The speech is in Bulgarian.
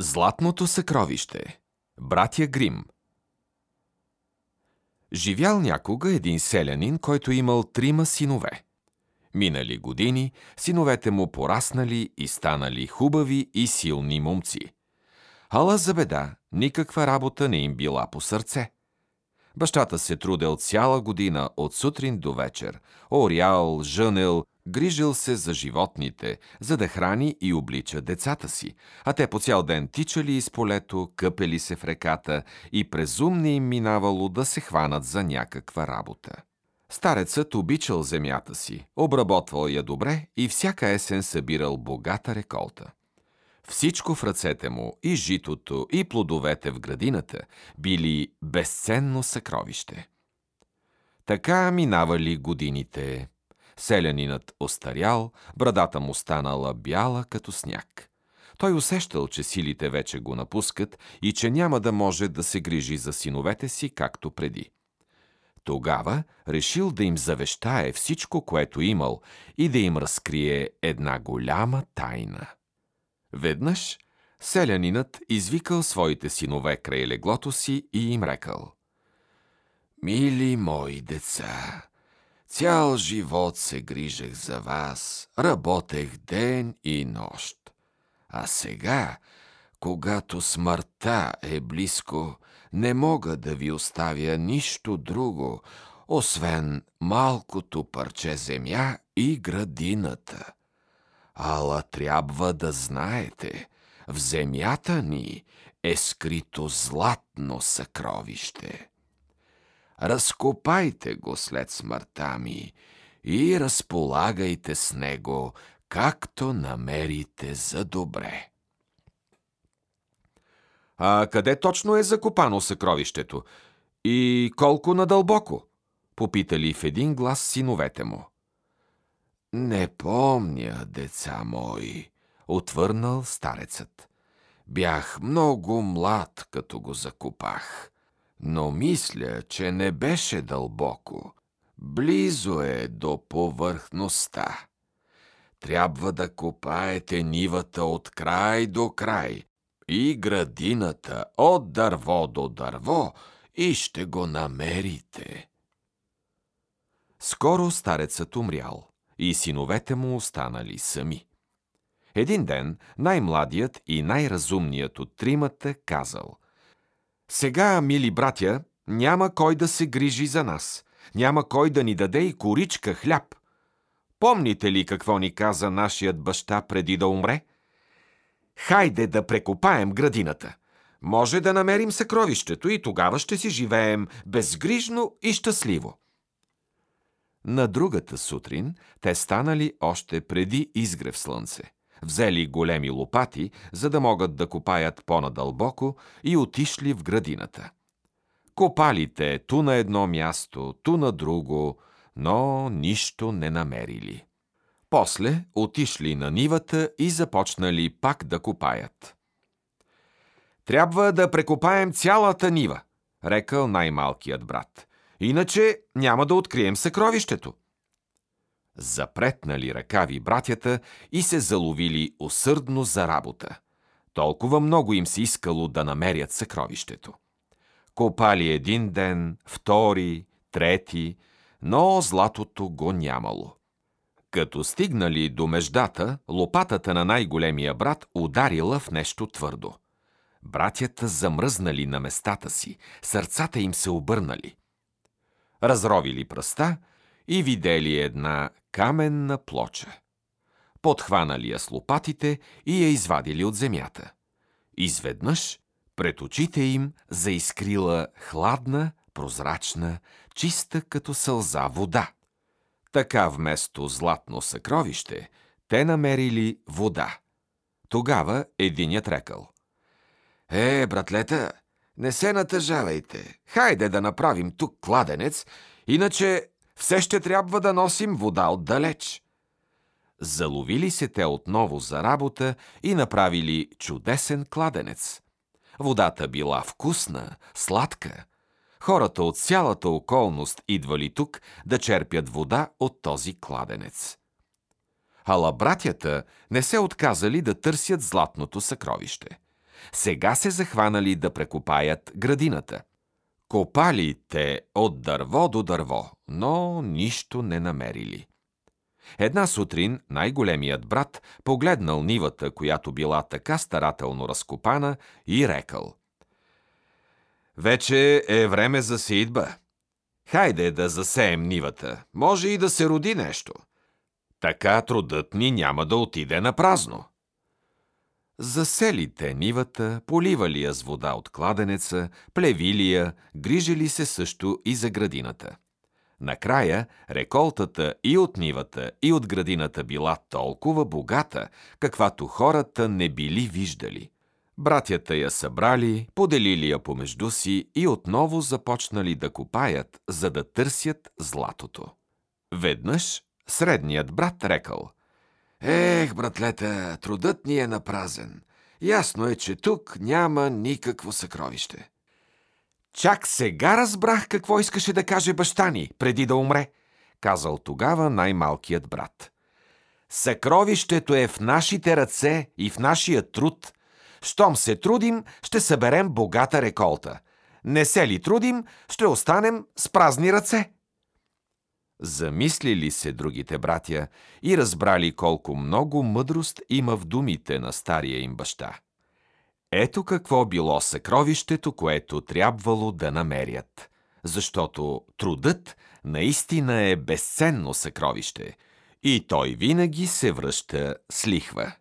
Златното съкровище. Братя Грим. Живял някога един селянин, който имал 3 синове. Минали години, синовете му пораснали и станали хубави и силни момци. Ала за беда, никаква работа не им била по сърце. Бащата се трудел цяла година от сутрин до вечер. Орял, жънел, грижил се за животните, за да храни и облича децата си, а те по цял ден тичали из полето, къпели се в реката и презумно им минавало да се хванат за някаква работа. Старецът обичал земята си, обработвал я добре и всяка есен събирал богата реколта. Всичко в ръцете му, и житото, и плодовете в градината, били безценно съкровище. Така минавали годините. Селянинът остарял, брадата му станала бяла като сняг. Той усещал, че силите вече го напускат и че няма да може да се грижи за синовете си, както преди. Тогава решил да им завещае всичко, което имал, и да им разкрие една голяма тайна. Веднъж селянинът извикал своите синове край леглото си и им рекал: „Мили мои деца, цял живот се грижех за вас, работех ден и нощ. А сега, когато смъртта е близко, не мога да ви оставя нищо друго, освен малкото парче земя и градината. Ала трябва да знаете, в земята ни е скрито златно съкровище. Разкопайте го след смъртта ми и разполагайте с него, както намерите за добре.“ „А къде точно е закопано съкровището? И колко надълбоко?“ попитали в един глас синовете му. „Не помня, деца мои“, отвърнал старецът. „Бях много млад, като го закопах. Но мисля, че не беше дълбоко. Близо е до повърхността. Трябва да копаете нивата от край до край и градината от дърво до дърво и ще го намерите.“ Скоро старецът умрял и синовете му останали сами. Един ден най-младият и най-разумният от 3 казал: „Сега, мили братя, няма кой да се грижи за нас. Няма кой да ни даде и коричка хляб. Помните ли какво ни каза нашият баща преди да умре? Хайде да прекопаем градината. Може да намерим съкровището и тогава ще си живеем безгрижно и щастливо.“ На другата сутрин те станали още преди изгрев слънце. Взели големи лопати, за да могат да копаят по-надълбоко, и отишли в градината. Копали те ту на едно място, ту на друго, но нищо не намерили. После отишли на нивата и започнали пак да копаят. „Трябва да прекопаем цялата нива“, рекал най-малкият брат. „Иначе няма да открием съкровището.“ Запретнали ръкави братята и се заловили усърдно за работа. Толкова много им се искало да намерят съкровището. Копали един ден, втори, трети, но златото го нямало. Като стигнали до междата, лопатата на най-големия брат ударила в нещо твърдо. Братята замръзнали на местата си, сърцата им се обърнали. Разровили пръста и видели една каменна плоча. Подхванали я с лопатите и я извадили от земята. Изведнъж пред очите им заискрила хладна, прозрачна, чиста като сълза вода. Така вместо златно съкровище те намерили вода. Тогава единият рекал: Братлета, не се натъжавайте. Хайде да направим тук кладенец, иначе все ще трябва да носим вода отдалеч.“ Заловили се те отново за работа и направили чудесен кладенец. Водата била вкусна, сладка. Хората от цялата околност идвали тук да черпят вода от този кладенец. Ала братята не се отказали да търсят златното съкровище. Сега се захванали да прекопаят градината. Копали те от дърво до дърво, но нищо не намерили. Една сутрин най-големият брат погледнал нивата, която била така старателно разкопана, и рекал: „Вече е време за сеитба. Хайде да засеем нивата, може и да се роди нещо. Така трудът ни няма да отиде на празно.“ Засели те нивата, поливали я с вода от кладенеца, плевили я, грижили се също и за градината. Накрая реколтата и от нивата, и от градината била толкова богата, каквато хората не били виждали. Братята я събрали, поделили я помежду си и отново започнали да копаят, за да търсят златото. Веднъж средният брат рекал: „Ех, братлета, трудът ни е напразен. Ясно е, че тук няма никакво съкровище.“ „Чак сега разбрах какво искаше да каже баща ни, преди да умре“, казал тогава най-малкият брат. „Съкровището е в нашите ръце и в нашия труд. Щом се трудим, ще съберем богата реколта. Не се ли трудим, ще останем с празни ръце.“ Замислили се другите братя и разбрали колко много мъдрост има в думите на стария им баща. Ето какво било съкровището, което трябвало да намерят. Защото трудът наистина е безценно съкровище и той винаги се връща с лихва.